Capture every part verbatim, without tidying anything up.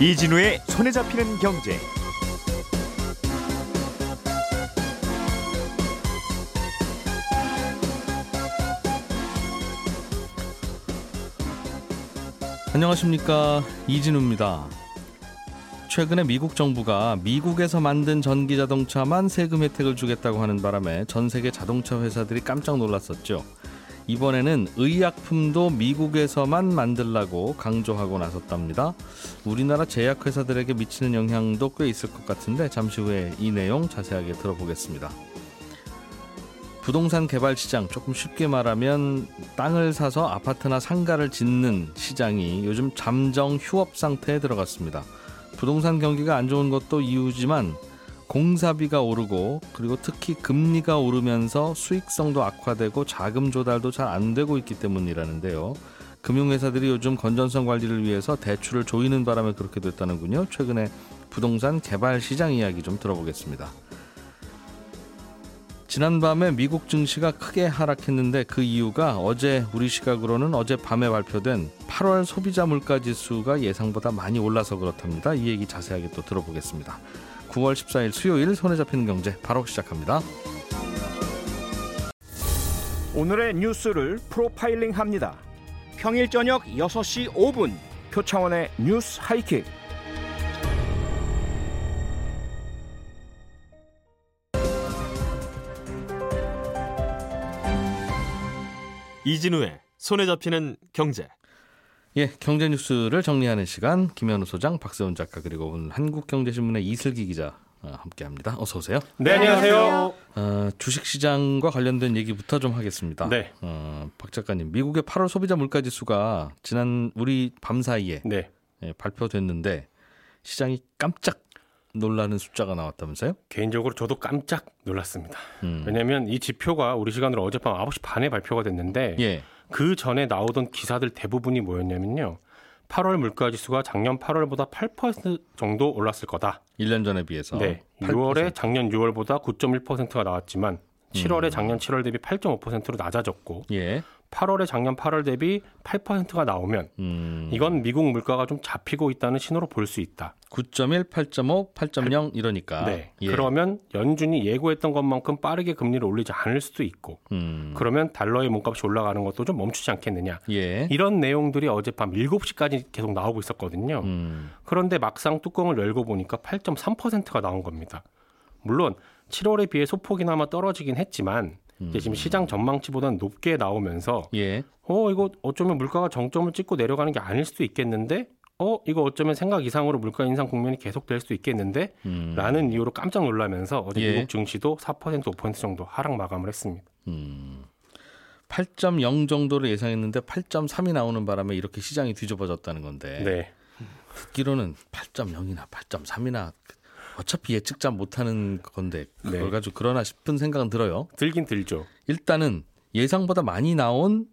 이진우의 손에 잡히는 경제. 안녕하십니까, 이진우입니다. 최근에 미국 정부가 미국에서 만든 전기자동차만 세금 혜택을 주겠다고 하는 바람에 전 세계 자동차 회사들이 깜짝 놀랐었죠. 이번에는 의약품도 미국에서만 만들라고 강조하고 나섰답니다. 우리나라 제약회사들에게 미치는 영향도 꽤 있을 것 같은데 잠시 후에 이 내용 자세하게 들어보겠습니다. 부동산 개발 시장, 조금 쉽게 말하면 땅을 사서 아파트나 상가를 짓는 시장이 요즘 잠정 휴업 상태에 들어갔습니다. 부동산 경기가 안 좋은 것도 이유지만 공사비가 오르고, 그리고 특히 금리가 오르면서 수익성도 악화되고 자금 조달도 잘 안 되고 있기 때문이라는데요. 금융회사들이 요즘 건전성 관리를 위해서 대출을 조이는 바람에 그렇게 됐다는군요. 최근에 부동산 개발 시장 이야기 좀 들어보겠습니다. 지난밤에 미국 증시가 크게 하락했는데 그 이유가 어제 우리 시각으로는 어젯밤에 발표된 팔월 소비자 물가지수가 예상보다 많이 올라서 그렇답니다. 이 얘기 자세하게 또 들어보겠습니다. 구월 십사일 수요일 손에 잡히는 경제 바로 시작합니다. 오늘의 뉴스를 프로파일링 합니다. 평일 저녁 여섯 시 오 분 표창원의 뉴스 하이킥. 이진우의 손에 잡히는 경제. 예, 경제 뉴스를 정리하는 시간, 김현우 소장, 박세훈 작가, 그리고 오늘 한국경제신문의 이슬기 기자 함께합니다. 어서 오세요. 네, 안녕하세요. 어, 주식시장과 관련된 얘기부터 좀 하겠습니다. 네. 어, 박 작가님, 미국의 팔월 소비자 물가지수가 지난 우리 밤 사이에 네. 예, 발표됐는데 시장이 깜짝 놀라는 숫자가 나왔다면서요? 개인적으로 저도 깜짝 놀랐습니다. 음. 왜냐하면 이 지표가 우리 시간으로 어젯밤 아홉 시 반에 발표가 됐는데 예. 그 전에 나오던 기사들 대부분이 뭐였냐면요. 팔월 물가지수가 작년 팔월보다 팔 퍼센트 정도 올랐을 거다. 일 년 전에 비해서. 네. 팔 퍼센트. 유월에 작년 유월보다 구 점 일 퍼센트가 나왔지만 칠월에 음. 작년 칠월 대비 팔 점 오 퍼센트로 낮아졌고 예. 팔월에 작년 팔월 대비 팔 퍼센트가 나오면 음. 이건 미국 물가가 좀 잡히고 있다는 신호로 볼 수 있다. 구 점 일, 팔 점 오, 팔 점 영 이러니까. 네. 예. 그러면 연준이 예고했던 것만큼 빠르게 금리를 올리지 않을 수도 있고 음. 그러면 달러의 몸값이 올라가는 것도 좀 멈추지 않겠느냐. 예. 이런 내용들이 어젯밤 일곱 시까지 계속 나오고 있었거든요. 음. 그런데 막상 뚜껑을 열고 보니까 팔 점 삼 퍼센트가 나온 겁니다. 물론 칠월에 비해 소폭이나마 떨어지긴 했지만 이제 지금 시장 전망치보다는 높게 나오면서 예. 어 이거 어쩌면 물가가 정점을 찍고 내려가는 게 아닐 수도 있겠는데 어 이거 어쩌면 생각 이상으로 물가 인상 국면이 계속될 수도 있겠는데 음. 라는 이유로 깜짝 놀라면서 어제 예. 미국 증시도 사 퍼센트 오 퍼센트 정도 하락 마감을 했습니다. 음. 팔 점 영 정도를 예상했는데 팔 점 삼이 나오는 바람에 이렇게 시장이 뒤집어졌다는 건데 네. 듣기로는 팔 점 영이나 팔 점 삼이나 어차피 예측자 못하는 건데 그걸 네. 가지고 그러나 싶은 생각은 들어요. 들긴 들죠. 일단은 예상보다 많이 나온,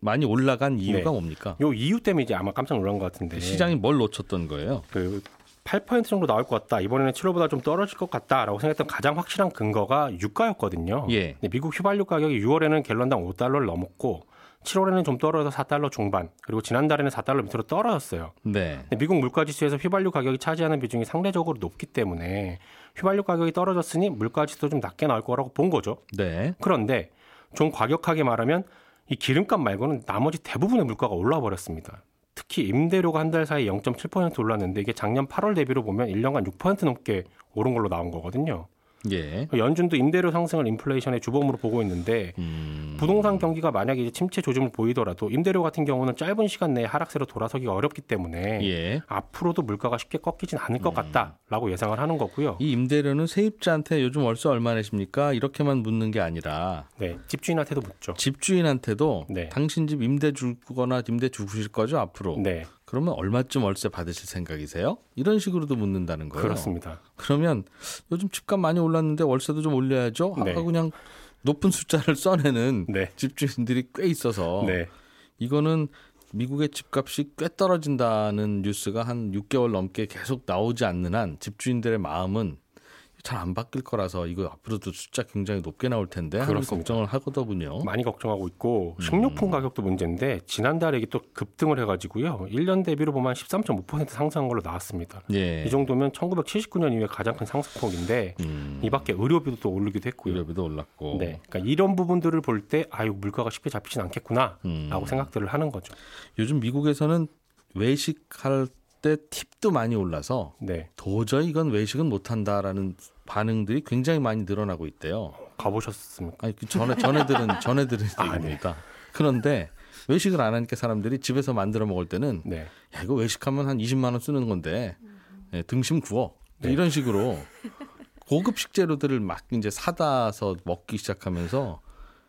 많이 올라간 이유가 네. 뭡니까? 이 이유 때문에 이제 아마 깜짝 놀란 것 같은데. 시장이 뭘 놓쳤던 거예요? 그 팔 퍼센트 정도 나올 것 같다. 이번에는 칠월보다 좀 떨어질 것 같다라고 생각했던 가장 확실한 근거가 유가였거든요. 예. 근데 미국 휘발유 가격이 유월에는 갤런당 오 달러를 넘었고 칠월에는 좀 떨어져서 사 달러 중반, 그리고 지난달에는 사 달러 밑으로 떨어졌어요. 네. 근데 미국 물가지수에서 휘발유 가격이 차지하는 비중이 상대적으로 높기 때문에 휘발유 가격이 떨어졌으니 물가지수도 좀 낮게 나올 거라고 본 거죠. 네. 그런데 좀 과격하게 말하면 이 기름값 말고는 나머지 대부분의 물가가 올라 버렸습니다. 특히 임대료가 한 달 사이 영 점 칠 퍼센트 올랐는데 이게 작년 팔월 대비로 보면 일 년간 육 퍼센트 넘게 오른 걸로 나온 거거든요. 예. 연준도 임대료 상승을 인플레이션의 주범으로 보고 있는데 음... 부동산 경기가 만약에 침체 조짐을 보이더라도 임대료 같은 경우는 짧은 시간 내에 하락세로 돌아서기가 어렵기 때문에 예. 앞으로도 물가가 쉽게 꺾이진 않을 것 음... 같다라고 예상을 하는 거고요. 이 임대료는 세입자한테 요즘 월세 얼마 내십니까? 이렇게만 묻는 게 아니라 네, 집주인한테도 묻죠. 집주인한테도 네. 당신 집 임대 주거나 임대 주실 거죠 앞으로? 네. 그러면 얼마쯤 월세 받으실 생각이세요? 이런 식으로도 묻는다는 거예요. 그렇습니다. 그러면 요즘 집값 많이 올랐는데 월세도 좀 올려야죠. 아까 네. 그냥 높은 숫자를 써내는 네. 집주인들이 꽤 있어서 네. 이거는 미국의 집값이 꽤 떨어진다는 뉴스가 한 육 개월 넘게 계속 나오지 않는 한 집주인들의 마음은 잘 안 바뀔 거라서 이거 앞으로도 숫자 굉장히 높게 나올 텐데 하는 걱정을 하거든요. 많이 걱정하고 있고 식료품 음. 가격도 문제인데 지난달에 이게 또 급등을 해가지고요. 일 년 대비로 보면 십삼 점 오 퍼센트 상승한 걸로 나왔습니다. 예. 이 정도면 천구백칠십구 년 이후에 가장 큰 상승폭인데 음. 이 밖에 의료비도 또 오르기도 했고요. 의료비도 올랐고. 네. 그러니까 이런 부분들을 볼 때 아, 이거 물가가 쉽게 잡히진 않겠구나라고 음. 생각들을 하는 거죠. 요즘 미국에서는 외식할 때 팁도 많이 올라서 네. 도저히 이건 외식은 못한다라는 반응들이 굉장히 많이 늘어나고 있대요. 가보셨습니까? 아니, 전에 전에 들은 전에 들은 아, 얘기입니다. 네. 그런데 외식을 안 하니까 사람들이 집에서 만들어 먹을 때는 네. 야, 이거 외식하면 한 이십만 원 쓰는 건데 네, 등심 구워 네. 이런 식으로 고급 식재료들을 막 이제 사다서 먹기 시작하면서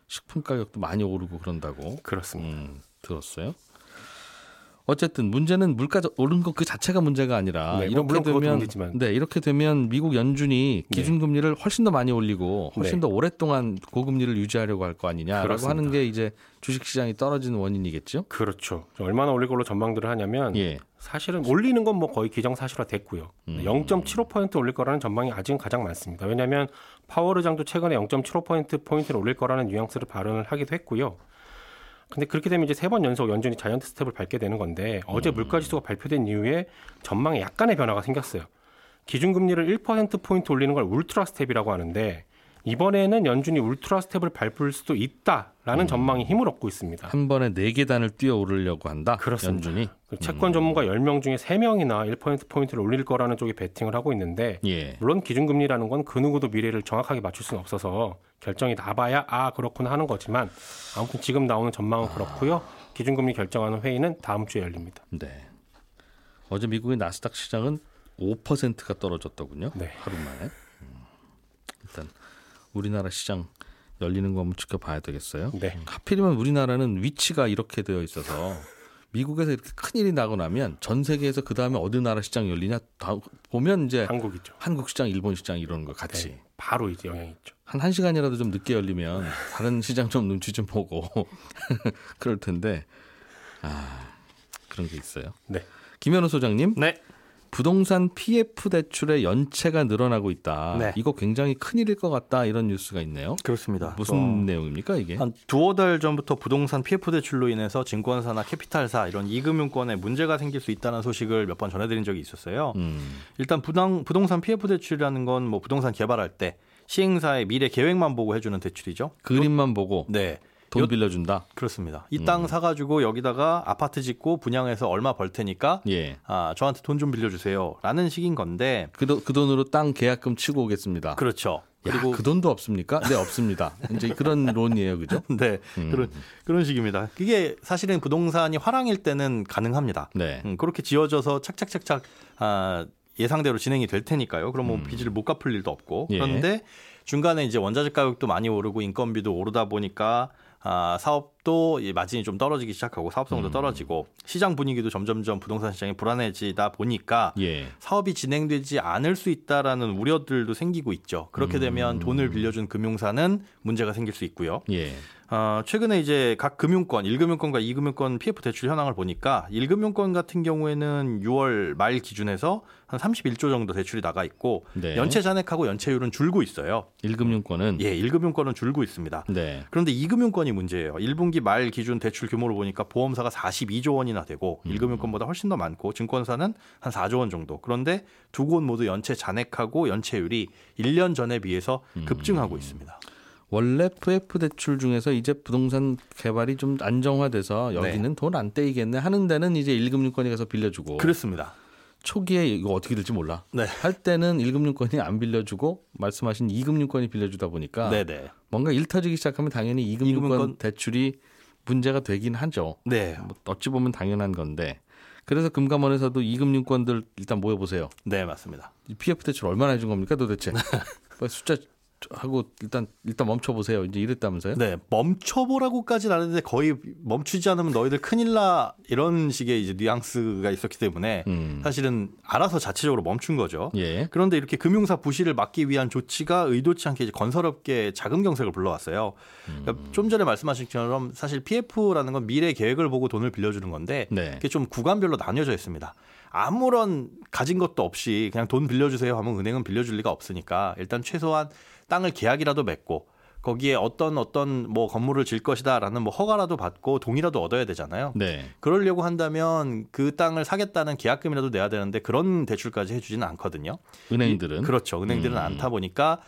식품 가격도 많이 오르고 그런다고. 그렇습니다. 음, 들었어요. 어쨌든 문제는 물가 오른 것 그 자체가 문제가 아니라 네, 이렇게 되면 네, 이렇게 되면 미국 연준이 기준금리를 훨씬 더 많이 올리고 훨씬 네. 더 오랫동안 고금리를 유지하려고 할 거 아니냐라고 그렇습니다. 하는 게 이제 주식시장이 떨어지는 원인이겠죠? 그렇죠. 얼마나 올릴 걸로 전망들을 하냐면 예. 사실은 올리는 건 뭐 거의 기정사실화 됐고요. 음. 영 점 칠오 퍼센트 올릴 거라는 전망이 아직은 가장 많습니다. 왜냐하면 파월 의장도 최근에 영 점 칠오 퍼센트포인트를 올릴 거라는 뉘앙스를 발언을 하기도 했고요. 근데 그렇게 되면 이제 세 번 연속 연준이 자이언트 스텝을 밟게 되는 건데 어제 음. 물가지수가 발표된 이후에 전망에 약간의 변화가 생겼어요. 기준금리를 일 퍼센트포인트 올리는 걸 울트라 스텝이라고 하는데 이번에는 연준이 울트라 스텝을 밟을 수도 있다라는 음. 전망이 힘을 얻고 있습니다. 한 번에 네 계단을 뛰어오르려고 한다? 그렇습니다. 연준이? 채권 전문가 열 명 중에 세 명이나 일 퍼센트포인트를 올릴 거라는 쪽에 베팅을 하고 있는데 예. 물론 기준금리라는 건 그 누구도 미래를 정확하게 맞출 수는 없어서 결정이 나봐야 아 그렇구나 하는 거지만 아무튼 지금 나오는 전망은 아. 그렇고요. 기준금리 결정하는 회의는 다음 주에 열립니다. 네. 어제 미국의 나스닥 시장은 오 퍼센트가 떨어졌더군요. 네. 하루 만에. 음. 일단 우리나라 시장 열리는 거 한번 지켜봐야 되겠어요. 네. 하필이면 우리나라는 위치가 이렇게 되어 있어서 미국에서 이렇게 큰일이 나고 나면 전 세계에서 그다음에 어느 나라 시장이 열리냐 다 보면 이제 한국이죠. 한국 시장, 일본 시장 이런 거 같이. 네. 바로 이제 영향이 있죠. 한 한 시간이라도 좀 늦게 열리면 다른 시장 좀 눈치 좀 보고 그럴 텐데 아, 그런 게 있어요. 네. 김현우 소장님. 네. 부동산 피에프 대출의 연체가 늘어나고 있다. 네. 이거 굉장히 큰일일 것 같다. 이런 뉴스가 있네요. 그렇습니다. 무슨 어, 내용입니까 이게? 한 두어 달 전부터 부동산 피에프 대출로 인해서 증권사나 캐피탈사 이런 이금융권에 문제가 생길 수 있다는 소식을 몇 번 전해드린 적이 있었어요. 음. 일단 부당, 부동산 피에프 대출이라는 건 뭐 부동산 개발할 때 시행사의 미래 계획만 보고 해주는 대출이죠. 그림만 보고? 네. 돈 빌려준다? 그렇습니다. 이 땅 음. 사가지고 여기다가 아파트 짓고 분양해서 얼마 벌 테니까 예. 아, 저한테 돈 좀 빌려주세요. 라는 식인 건데. 그, 도, 그 돈으로 땅 계약금 치고 오겠습니다. 그렇죠. 야, 그리고 그 돈도 없습니까? 네, 없습니다. 이제 그런 론이에요. 그죠? 네. 음. 그런, 그런 식입니다. 그게 사실은 부동산이 화랑일 때는 가능합니다. 네. 음, 그렇게 지어져서 착착착착 아, 예상대로 진행이 될 테니까요. 그럼 뭐 음. 빚을 못 갚을 일도 없고. 그런데 예. 중간에 이제 원자재 가격도 많이 오르고 인건비도 오르다 보니까 아, 사업도 마진이 좀 떨어지기 시작하고 사업성도 음. 떨어지고 시장 분위기도 점점점 부동산 시장이 불안해지다 보니까 예. 사업이 진행되지 않을 수 있다라는 우려들도 생기고 있죠. 그렇게 음. 되면 돈을 빌려준 금융사는 문제가 생길 수 있고요. 예. 어, 최근에 이제 각 금융권, 일 금융권과 이 금융권 피에프 대출 현황을 보니까 일 금융권 같은 경우에는 유월 말 기준에서 한 삼십일 조 정도 대출이 나가 있고 네. 연체 잔액하고 연체율은 줄고 있어요. 일 금융권은? 예, 일 금융권은 줄고 있습니다. 네. 그런데 이 금융권이 문제예요. 일 분기 말 기준 대출 규모를 보니까 보험사가 사십이 조 원이나 되고 음. 일 금융권보다 훨씬 더 많고 증권사는 한 사 조 원 정도. 그런데 두 곳 모두 연체 잔액하고 연체율이 일 년 전에 비해서 급증하고 음. 있습니다. 원래 피에프 대출 중에서 이제 부동산 개발이 좀 안정화돼서 여기는 네. 돈 안 떼이겠네 하는 데는 이제 일 금융권이 가서 빌려주고. 그렇습니다. 초기에 이거 어떻게 될지 몰라. 네. 할 때는 일 금융권이 안 빌려주고 말씀하신 이 금융권이 빌려주다 보니까 네네. 뭔가 일 터지기 시작하면 당연히 이 금융권, 이 금융권 대출이 문제가 되긴 하죠. 네. 뭐 어찌 보면 당연한 건데. 그래서 금감원에서도 이 금융권들 일단 모여보세요. 네, 맞습니다. 피에프 대출 얼마나 해준 겁니까 도대체? 숫자 하고 일단 일단 멈춰보세요. 이제 이랬다면서요? 네, 멈춰보라고까지는 안 했는데 거의 멈추지 않으면 너희들 큰일 나 이런 식의 이제 뉘앙스가 있었기 때문에 음. 사실은 알아서 자체적으로 멈춘 거죠. 예. 그런데 이렇게 금융사 부실을 막기 위한 조치가 의도치 않게 이제 건설업계 자금 경색을 불러왔어요. 그러니까 음. 좀 전에 말씀하신 것처럼 사실 피에프라는 건 미래 계획을 보고 돈을 빌려주는 건데 네. 그게 좀 구간별로 나뉘어져 있습니다. 아무런 가진 것도 없이 그냥 돈 빌려주세요 하면 은행은 빌려줄 리가 없으니까 일단 최소한 땅을 계약이라도 맺고 거기에 어떤 어떤 뭐 건물을 질 것이다라는 뭐 허가라도 받고 동의라도 얻어야 되잖아요. 네. 그러려고 한다면 그 땅을 사겠다는 계약금이라도 내야 되는데 그런 대출까지 해주지는 않거든요. 은행들은. 그렇죠. 은행들은 음. 않다 보니까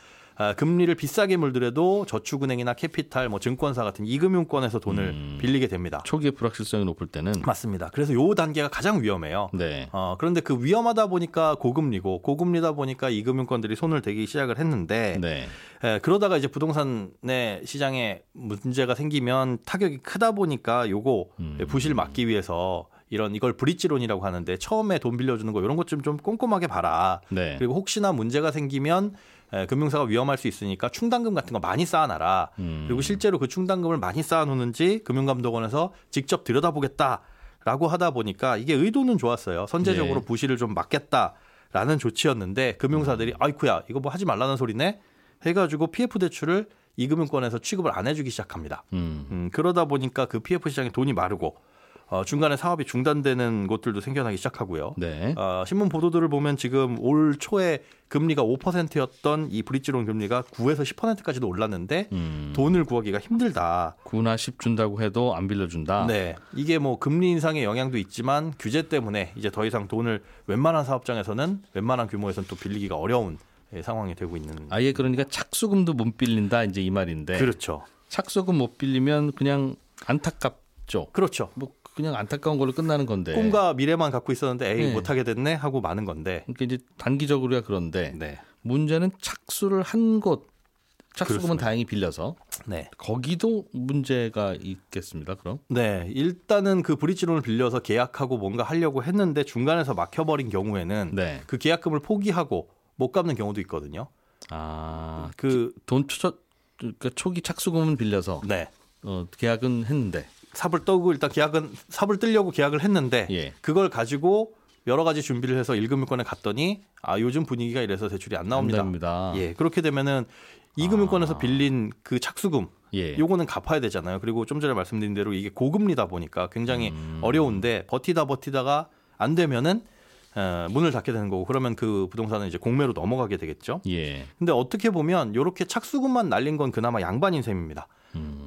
금리를 비싸게 물더라도 저축은행이나 캐피탈, 뭐 증권사 같은 이금융권에서 돈을 음, 빌리게 됩니다. 초기에 불확실성이 높을 때는. 맞습니다. 그래서 이 단계가 가장 위험해요. 네. 어, 그런데 그 위험하다 보니까 고금리고 고금리다 보니까 이금융권들이 손을 대기 시작을 했는데 네. 에, 그러다가 이제 부동산의 시장에 문제가 생기면 타격이 크다 보니까 요거 음, 부실 막기 위해서 이런 이걸 브릿지론이라고 하는데 처음에 돈 빌려주는 거 이런 것 좀 좀 꼼꼼하게 봐라. 네. 그리고 혹시나 문제가 생기면 예, 금융사가 위험할 수 있으니까 충당금 같은 거 많이 쌓아놔라. 음. 그리고 실제로 그 충당금을 많이 쌓아놓는지 금융감독원에서 직접 들여다보겠다라고 하다 보니까 이게 의도는 좋았어요. 선제적으로 예. 부실을 좀 막겠다라는 조치였는데 금융사들이 음. 아이쿠야 이거 뭐 하지 말라는 소리네 해가지고 피에프 대출을 이금융권에서 취급을 안 해주기 시작합니다. 음. 음, 그러다 보니까 그 피에프 시장에 돈이 마르고 어, 중간에 사업이 중단되는 곳들도 생겨나기 시작하고요. 네. 어, 신문 보도들을 보면 지금 올 초에 금리가 오 퍼센트였던 이 브릿지론 금리가 구에서 십 퍼센트까지도 올랐는데 음. 돈을 구하기가 힘들다. 구나 십 준다고 해도 안 빌려준다. 네, 이게 뭐 금리 인상의 영향도 있지만 규제 때문에 이제 더 이상 돈을 웬만한 사업장에서는 웬만한 규모에서는 또 빌리기가 어려운 상황이 되고 있는. 아예 그러니까 착수금도 못 빌린다 이제 이 말인데. 그렇죠. 착수금 못 빌리면 그냥 안타깝죠. 그렇죠. 뭐 그냥 안타까운 걸로 끝나는 건데. 꿈과 미래만 갖고 있었는데 에이 네. 못하게 됐네 하고 마는 건데. 그러니까 이제 단기적으로야 그런데 네. 문제는 착수를 한 곳. 착수금은 다행히 빌려서. 네. 거기도 문제가 있겠습니다. 그럼. 네. 일단은 그 브릿지론을 빌려서 계약하고 뭔가 하려고 했는데 중간에서 막혀버린 경우에는 네. 그 계약금을 포기하고 못 갚는 경우도 있거든요. 아, 그 돈 투자 그러니까 초기 착수금은 빌려서 네. 어, 계약은 했는데. 삽을 떠고 일단 계약은 삽을 뜨려고 계약을 했는데 예. 그걸 가지고 여러 가지 준비를 해서 일금융권에 갔더니 아 요즘 분위기가 이래서 대출이 안 나옵니다. 안 됩니다. 예 그렇게 되면은 이금융권에서 아. 빌린 그 착수금 예. 요거는 갚아야 되잖아요. 그리고 좀 전에 말씀드린 대로 이게 고금리다 보니까 굉장히 음. 어려운데 버티다 버티다가 안 되면은 어, 문을 닫게 되는 거고 그러면 그 부동산은 이제 공매로 넘어가게 되겠죠. 예. 근데 어떻게 보면 요렇게 착수금만 날린 건 그나마 양반인 셈입니다.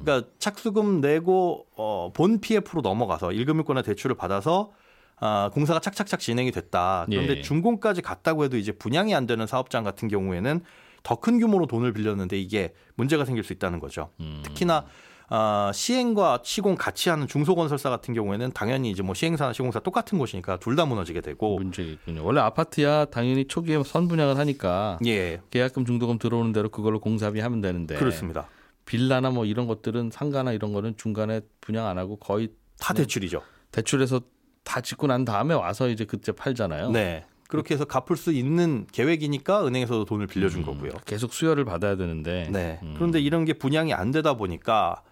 그러니까 착수금 내고 어, 본 피에프로 넘어가서 일금융권에 대출을 받아서 어, 공사가 착착착 진행이 됐다. 그런데 예. 준공까지 갔다고 해도 이제 분양이 안 되는 사업장 같은 경우에는 더 큰 규모로 돈을 빌렸는데 이게 문제가 생길 수 있다는 거죠. 음. 특히나 어, 시행과 시공 같이 하는 중소건설사 같은 경우에는 당연히 이제 뭐 시행사나 시공사 똑같은 곳이니까 둘 다 무너지게 되고 문제겠군요. 원래 아파트야 당연히 초기에 선분양을 하니까 예. 계약금 중도금 들어오는 대로 그걸로 공사비 하면 되는데 그렇습니다. 빌라나 뭐 이런 것들은 상가나 이런 거는 중간에 분양 안 하고 거의 다 대출이죠. 대출해서 다 짓고 난 다음에 와서 이제 그때 팔잖아요. 네. 그렇게 해서 갚을 수 있는 계획이니까 은행에서도 돈을 빌려준 음, 거고요. 계속 수혈을 받아야 되는데. 네. 음. 그런데 이런 게 분양이 안 되다 보니까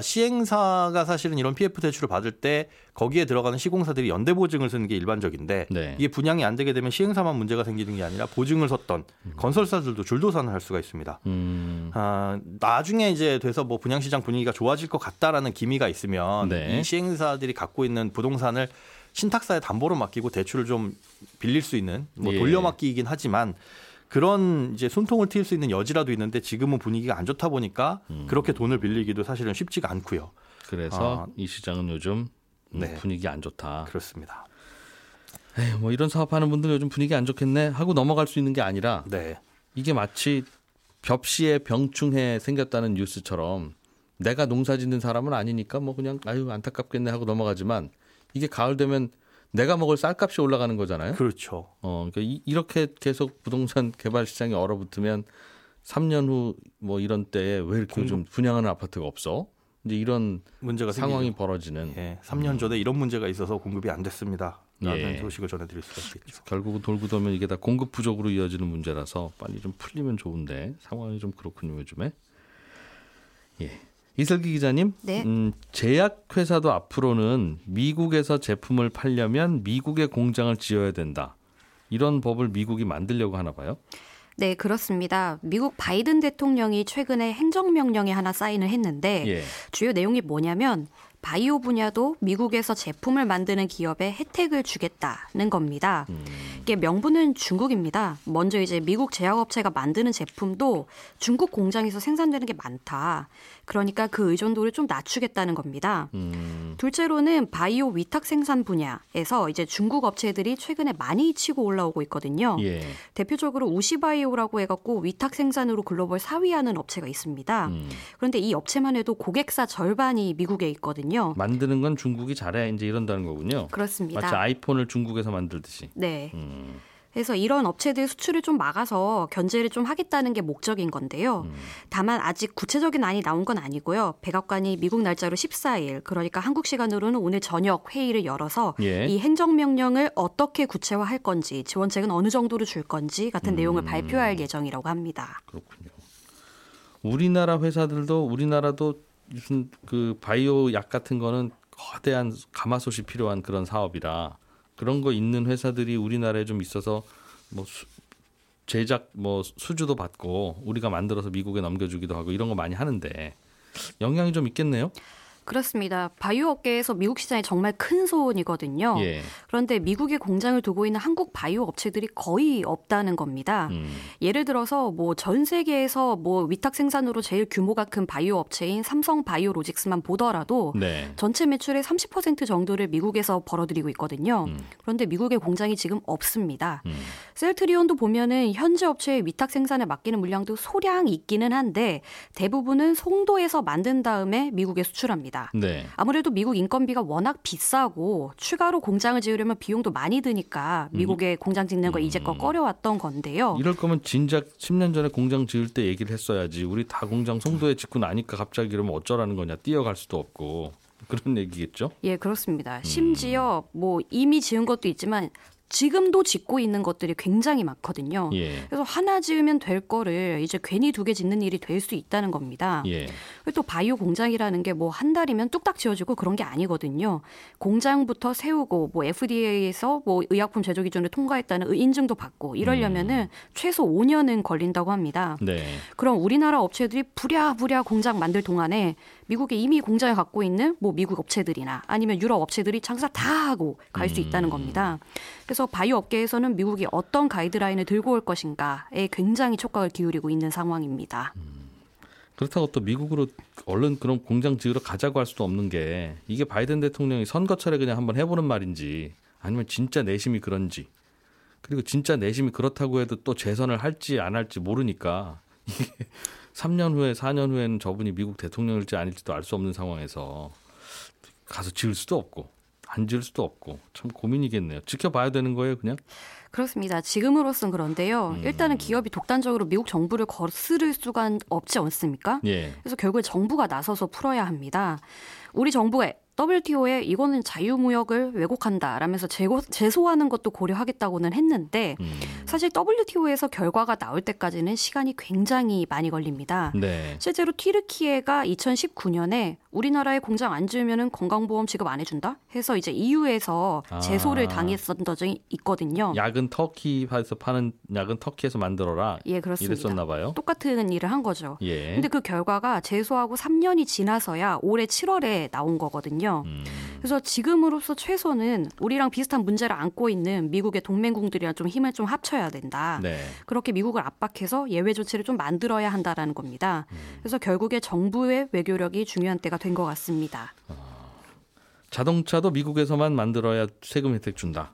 시행사가 사실은 이런 피에프 대출을 받을 때 거기에 들어가는 시공사들이 연대 보증을 쓰는 게 일반적인데 네. 이게 분양이 안 되게 되면 시행사만 문제가 생기는 게 아니라 보증을 섰던 음. 건설사들도 줄도산을 할 수가 있습니다. 음. 아, 나중에 이제 돼서 뭐 분양시장 분위기가 좋아질 것 같다라는 기미가 있으면 네. 이 시행사들이 갖고 있는 부동산을 신탁사에 담보로 맡기고 대출을 좀 빌릴 수 있는 뭐 돌려막기이긴 하지만 그런 이제 숨통을 트일 수 있는 여지라도 있는데 지금은 분위기가 안 좋다 보니까 음. 그렇게 돈을 빌리기도 사실은 쉽지가 않고요. 그래서 어. 이 시장은 요즘 네. 분위기 안 좋다. 그렇습니다. 에이, 뭐 이런 사업하는 분들 요즘 분위기 안 좋겠네 하고 넘어갈 수 있는 게 아니라 네. 이게 마치 벽시에 병충해 생겼다는 뉴스처럼 내가 농사 짓는 사람은 아니니까 뭐 그냥 아유 안타깝겠네 하고 넘어가지만 이게 가을 되면 내가 먹을 쌀값이 올라가는 거잖아요. 그렇죠. 어, 그러니까 이, 이렇게 계속 부동산 개발 시장이 얼어붙으면 삼 년 후 뭐 이런 때에 왜 이렇게 공... 요즘 분양하는 아파트가 없어? 이제 이런 문제가 상황이 생기죠. 벌어지는. 예, 삼 년 전에 이런 문제가 있어서 공급이 안 됐습니다. 예. 소식을 전해드릴 수가 있겠죠. 결국은 돌고 돌면 이게 다 공급 부족으로 이어지는 문제라서 빨리 좀 풀리면 좋은데 상황이 좀 그렇군요 요즘에. 예. 이슬기 기자님, 네. 음, 제약회사도 앞으로는 미국에서 제품을 팔려면 미국의 공장을 지어야 된다. 이런 법을 미국이 만들려고 하나 봐요? 네, 그렇습니다. 미국 바이든 대통령이 최근에 행정명령에 하나 사인을 했는데 예. 주요 내용이 뭐냐면 바이오 분야도 미국에서 제품을 만드는 기업에 혜택을 주겠다는 겁니다. 음. 이게 명분은 중국입니다. 먼저 이제 미국 제약업체가 만드는 제품도 중국 공장에서 생산되는 게 많다. 그러니까 그 의존도를 좀 낮추겠다는 겁니다. 음. 둘째로는 바이오 위탁 생산 분야에서 이제 중국 업체들이 최근에 많이 치고 올라오고 있거든요. 예. 대표적으로 우시바이오라고 해갖고 위탁 생산으로 글로벌 사 위 하는 업체가 있습니다. 음. 그런데 이 업체만 해도 고객사 절반이 미국에 있거든요. 만드는 건 중국이 잘해 이제 이런다는 거군요. 그렇습니다. 마치 아이폰을 중국에서 만들듯이. 네. 음. 그래서 이런 업체들 수출을 좀 막아서 견제를 좀 하겠다는 게 목적인 건데요. 음. 다만 아직 구체적인 안이 나온 건 아니고요. 백악관이 미국 날짜로 십사 일, 그러니까 한국 시간으로는 오늘 저녁 회의를 열어서 예. 이 행정명령을 어떻게 구체화할 건지, 지원책은 어느 정도로 줄 건지 같은 음. 내용을 발표할 예정이라고 합니다. 그렇군요. 우리나라 회사들도 우리나라도 무슨 그 바이오 약 같은 거는 거대한 가마솥이 필요한 그런 사업이라 그런 거 있는 회사들이 우리나라에 좀 있어서 뭐 수, 제작 뭐 수주도 받고 우리가 만들어서 미국에 넘겨주기도 하고 이런 거 많이 하는데 영향이 좀 있겠네요. 그렇습니다. 바이오 업계에서 미국 시장이 정말 큰 소원이거든요. 예. 그런데 미국에 공장을 두고 있는 한국 바이오 업체들이 거의 없다는 겁니다. 음. 예를 들어서 뭐 전 세계에서 뭐 위탁 생산으로 제일 규모가 큰 바이오 업체인 삼성 바이오로직스만 보더라도 네. 전체 매출의 삼십 퍼센트 정도를 미국에서 벌어들이고 있거든요. 음. 그런데 미국의 공장이 지금 없습니다. 음. 셀트리온도 보면은 현지 업체의 위탁 생산에 맡기는 물량도 소량 있기는 한데 대부분은 송도에서 만든 다음에 미국에 수출합니다. 네. 아무래도 미국 인건비가 워낙 비싸고 추가로 공장을 지으려면 비용도 많이 드니까 미국에 음. 공장 짓는 거 이제껏 꺼려왔던 건데요. 이럴 거면 진작 십 년 전에 공장 지을 때 얘기를 했어야지. 우리 다 공장 송도에 짓고 나니까 갑자기 이러면 어쩌라는 거냐. 뛰어갈 수도 없고. 그런 얘기겠죠? 예, 그렇습니다. 심지어 뭐 이미 지은 것도 있지만 지금도 짓고 있는 것들이 굉장히 많거든요. 예. 그래서 하나 지으면 될 거를 이제 괜히 두 개 짓는 일이 될 수 있다는 겁니다. 예. 또 바이오 공장이라는 게 뭐 한 달이면 뚝딱 지어지고 그런 게 아니거든요. 공장부터 세우고 뭐 에프디에이에서 뭐 의약품 제조 기준을 통과했다는 인증도 받고 이러려면은 음. 최소 오 년은 걸린다고 합니다. 네. 그럼 우리나라 업체들이 부랴부랴 공장 만들 동안에 미국에 이미 공장을 갖고 있는 뭐 미국 업체들이나 아니면 유럽 업체들이 장사 다 하고 갈 수 음. 있다는 겁니다. 그래서 바이오 업계에서는 미국이 어떤 가이드라인을 들고 올 것인가에 굉장히 촉각을 기울이고 있는 상황입니다. 음. 그렇다고 또 미국으로 얼른 그런 공장 지으러 가자고 할 수도 없는 게 이게 바이든 대통령이 선거철에 그냥 한번 해보는 말인지 아니면 진짜 내심이 그런지 그리고 진짜 내심이 그렇다고 해도 또 재선을 할지 안 할지 모르니까 이게 삼 년 후에 사 년 후에는 저분이 미국 대통령일지 아닐지도 알 수 없는 상황에서 가서 지을 수도 없고 안 지을 수도 없고 참 고민이겠네요. 지켜봐야 되는 거예요 그냥? 그렇습니다. 지금으로선 그런데요. 음. 일단은 기업이 독단적으로 미국 정부를 거스를 수가 없지 않습니까? 예. 그래서 결국에 정부가 나서서 풀어야 합니다. 우리 정부가 더블유티오에 이거는 자유무역을 왜곡한다라면서 제고, 제소하는 것도 고려하겠다고는 했는데 음. 사실 더블유티오에서 결과가 나올 때까지는 시간이 굉장히 많이 걸립니다. 네. 실제로 튀르키예가 이천십구 년에 우리나라에 공장 안 지으면 건강보험 지급 안 해준다 해서 이제 이유에서 제소를 아. 당했었던 적이 있거든요. 약은 터키에서 파는 약은 터키에서 만들어라. 예, 그렇습니다. 이랬었나 봐요. 똑같은 일을 한 거죠. 예. 근데 그 결과가 제소하고 삼 년이 지나서야 올해 칠월에 나온 거거든요. 음. 그래서 지금으로서 최소는 우리랑 비슷한 문제를 안고 있는 미국의 동맹국들이랑 좀 힘을 좀 합쳐야 된다. 네. 그렇게 미국을 압박해서 예외 조치를 좀 만들어야 한다라는 겁니다. 음. 그래서 결국에 정부의 외교력이 중요한 때가 된 것 같습니다. 어. 자동차도 미국에서만 만들어야 세금 혜택 준다.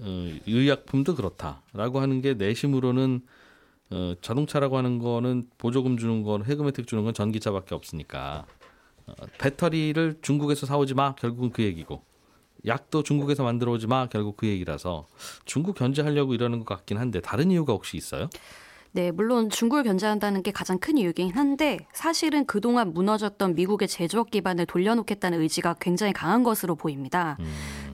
어, 의약품도 그렇다라고 하는 게 내심으로는 어, 자동차라고 하는 거는 보조금 주는 건 세금 혜택 주는 건 전기차밖에 없으니까. 배터리를 중국에서 사오지 마 결국은 그 얘기고 약도 중국에서 만들어 오지 마 결국 그 얘기라서 중국 견제하려고 이러는 것 같긴 한데 다른 이유가 혹시 있어요? 네, 물론 중국을 견제한다는 게 가장 큰 이유긴 한데 사실은 그동안 무너졌던 미국의 제조업 기반을 돌려놓겠다는 의지가 굉장히 강한 것으로 보입니다. 음.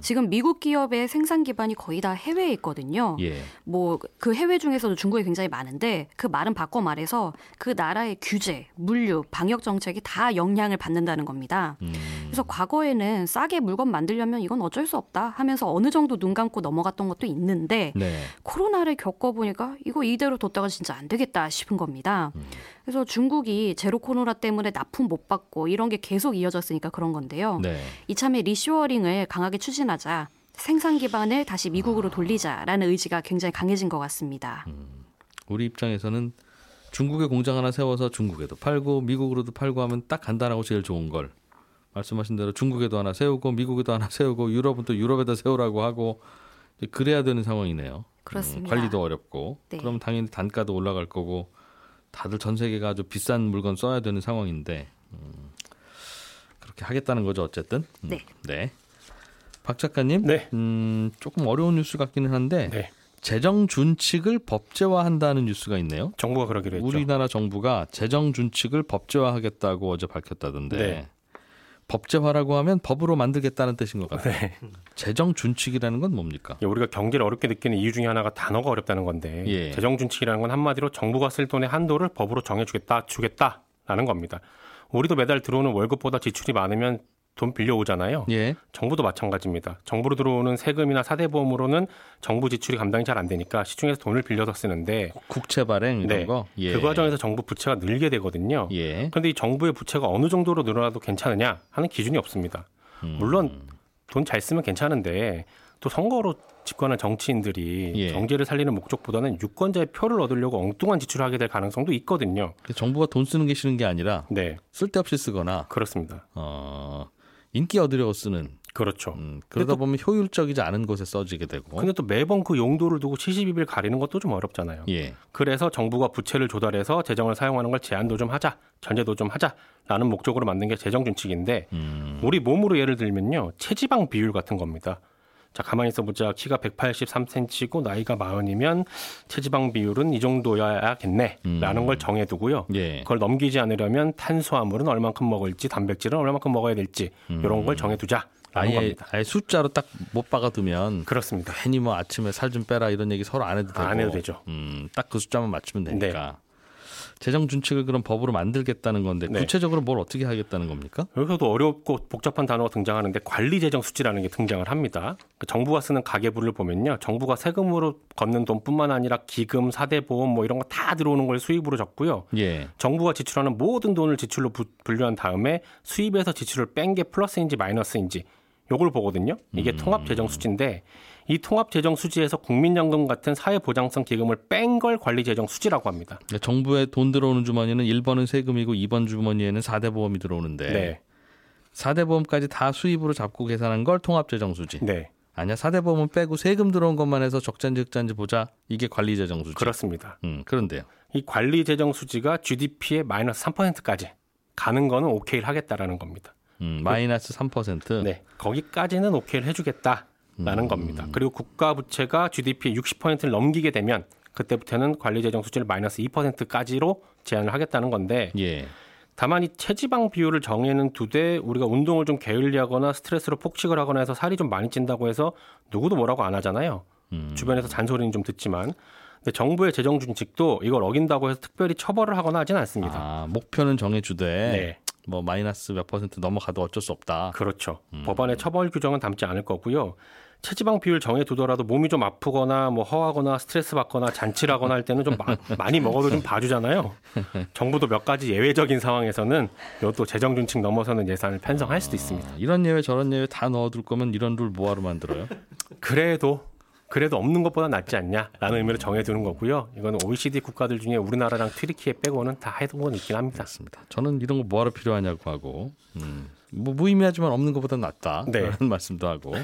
지금 미국 기업의 생산 기반이 거의 다 해외에 있거든요. 예. 뭐 그 해외 중에서도 중국이 굉장히 많은데 그 말은 바꿔 말해서 그 나라의 규제, 물류, 방역 정책이 다 영향을 받는다는 겁니다. 음. 그래서 과거에는 싸게 물건 만들려면 이건 어쩔 수 없다 하면서 어느 정도 눈 감고 넘어갔던 것도 있는데 네. 코로나를 겪어보니까 이거 이대로 뒀다가 진짜 안 되겠다 싶은 겁니다. 음. 그래서 중국이 제로 코로나 때문에 납품 못 받고 이런 게 계속 이어졌으니까 그런 건데요. 네. 이참에 리쇼어링을 강하게 추진하자, 생산 기반을 다시 미국으로 돌리자라는 의지가 굉장히 강해진 것 같습니다. 음, 우리 입장에서는 중국에 공장 하나 세워서 중국에도 팔고 미국으로도 팔고 하면 딱 간단하고 제일 좋은 걸, 말씀하신 대로 중국에도 하나 세우고 미국에도 하나 세우고 유럽은 또 유럽에다 세우라고 하고 그래야 되는 상황이네요. 그렇습니다. 음, 관리도 어렵고 네. 그럼 당연히 단가도 올라갈 거고 다들 전 세계가 아주 비싼 물건 써야 되는 상황인데 음, 그렇게 하겠다는 거죠 어쨌든. 음, 네. 네. 박 작가님, 네. 음, 조금 어려운 뉴스 같기는 한데 네. 재정준칙을 법제화한다는 뉴스가 있네요. 정부가 그러기로 했죠. 우리나라 정부가 재정준칙을 법제화하겠다고 어제 밝혔다던데 네. 법제화라고 하면 법으로 만들겠다는 뜻인 것 같아요. 네. 재정준칙이라는 건 뭡니까? 우리가 경제를 어렵게 느끼는 이유 중에 하나가 단어가 어렵다는 건데 예. 재정준칙이라는 건 한마디로 정부가 쓸 돈의 한도를 법으로 정해주겠다, 주겠다라는 겁니다. 우리도 매달 들어오는 월급보다 지출이 많으면 돈 빌려오잖아요. 예. 정부도 마찬가지입니다. 정부로 들어오는 세금이나 사대보험으로는 정부 지출이 감당이 잘 안 되니까 시중에서 돈을 빌려서 쓰는데 국채 발행 이런 네. 거? 예. 그 과정에서 정부 부채가 늘게 되거든요. 예. 그런데 이 정부의 부채가 어느 정도로 늘어나도 괜찮으냐 하는 기준이 없습니다. 음. 물론 돈 잘 쓰면 괜찮은데 또 선거로 집권한 정치인들이 예. 정제를 살리는 목적보다는 유권자의 표를 얻으려고 엉뚱한 지출을 하게 될 가능성도 있거든요. 정부가 돈 쓰는 게 싫은 게 아니라 네. 쓸데없이 쓰거나. 그렇습니다. 어... 인기 얻으려고 쓰는. 그렇죠. 음, 그러다 또, 보면 효율적이지 않은 곳에 써지게 되고. 근데 또 매번 그 용도를 두고 칠십이 일 가리는 것도 좀 어렵잖아요. 예. 그래서 정부가 부채를 조달해서 재정을 사용하는 걸 제한도 좀 하자, 전제도 좀 하자라는 목적으로 만든 게 재정준칙인데 음. 우리 몸으로 예를 들면요. 체지방 비율 같은 겁니다. 자, 가만히 있어보자. 키가 백팔십삼 센티미터고 나이가 마흔이면 체지방 비율은 이 정도여야겠네 라는 음. 걸 정해두고요. 예. 그걸 넘기지 않으려면 탄수화물은 얼만큼 먹을지, 단백질은 얼만큼 먹어야 될지 음. 이런 걸 정해두자. 아예, 겁니다. 아예 숫자로 딱 못 박아두면 그렇습니다. 괜히 뭐 아침에 살 좀 빼라 이런 얘기 서로 안 해도 되고. 안 해도 되죠. 음, 딱 그 숫자만 맞추면 되니까. 네. 재정준칙을 그럼 법으로 만들겠다는 건데 네. 구체적으로 뭘 어떻게 하겠다는 겁니까? 여기서도 어렵고 복잡한 단어가 등장하는데 관리재정수치라는 게 등장을 합니다. 정부가 쓰는 가계부를 보면요. 정부가 세금으로 걷는 돈뿐만 아니라 기금, 사대보험 뭐 이런 거 다 들어오는 걸 수입으로 적고요. 예. 정부가 지출하는 모든 돈을 지출로 부, 분류한 다음에 수입에서 지출을 뺀 게 플러스인지 마이너스인지 요걸 보거든요. 이게 음. 통합재정수지인데 이 통합재정수지에서 국민연금 같은 사회보장성 기금을 뺀 걸 관리재정수지라고 합니다. 그러니까 정부의 돈 들어오는 주머니는 일 번은 세금이고 이 번 주머니에는 사 대 보험이 들어오는데 네. 사 대 보험까지 다 수입으로 잡고 계산한 걸 통합재정수지. 네. 아니야, 사 대 보험은 빼고 세금 들어온 것만 해서 적자인지 흑자인지 보자. 이게 관리재정수지. 그렇습니다. 음, 그런데요. 이 관리재정수지가 지디피의 마이너스 삼 퍼센트까지 가는 거는 오케이를 하겠다라는 겁니다. 음, 마이너스 삼 퍼센트. 네, 거기까지는 오케이를 해주겠다. 라는 음. 겁니다. 그리고 국가 부채가 지디피의 육십 퍼센트를 넘기게 되면 그때부터는 관리재정 수치를 마이너스 이 퍼센트까지로 제한을 하겠다는 건데 예. 다만 이 체지방 비율을 정해는 두되 우리가 운동을 좀 게을리하거나 스트레스로 폭식을 하거나 해서 살이 좀 많이 찐다고 해서 누구도 뭐라고 안 하잖아요. 음. 주변에서 잔소리는 좀 듣지만. 근데 정부의 재정준칙도 이걸 어긴다고 해서 특별히 처벌을 하거나 하진 않습니다. 아, 목표는 정해주되. 네. 뭐 마이너스 몇 퍼센트 넘어가도 어쩔 수 없다. 그렇죠. 음. 법안에 처벌 규정은 담지 않을 거고요. 체지방 비율 정해두더라도 몸이 좀 아프거나 뭐 허하거나 스트레스 받거나 잔치라거나 할 때는 좀 마, 많이 먹어도 좀 봐주잖아요. 정부도 몇 가지 예외적인 상황에서는 이것도 재정준칙 넘어서는 예산을 편성할 수도 있습니다. 아, 이런 예외 저런 예외 다 넣어둘 거면 이런 룰 뭐하러 만들어요? 그래도 그래도 없는 것보다 낫지 않냐라는 의미로 정해두는 거고요. 이건 오이시디 국가들 중에 우리나라랑 트리키에 빼고는 다 해둔 건 있긴 합니다. 그렇습니다. 저는 이런 거 뭐하러 필요하냐고 하고 음, 뭐 무의미하지만 없는 것보다 낫다 네. 그런 말씀도 하고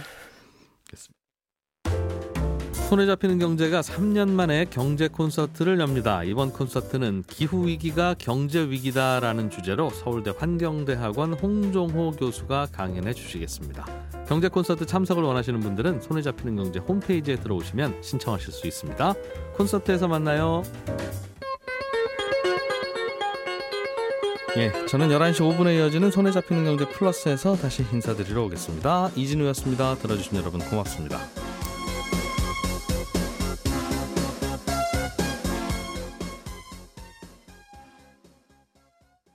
손에 잡히는 경제가 삼 년 만에 경제 콘서트를 엽니다. 이번 콘서트는 기후위기가 경제위기다라는 주제로 서울대 환경대학원 홍종호 교수가 강연해 주시겠습니다. 경제 콘서트 참석을 원하시는 분들은 손에 잡히는 경제 홈페이지에 들어오시면 신청하실 수 있습니다. 콘서트에서 만나요. 예, 저는 열한 시 오 분에 이어지는 손에 잡히는 경제 플러스에서 다시 인사드리러 오겠습니다. 이진우였습니다. 들어주신 여러분 고맙습니다.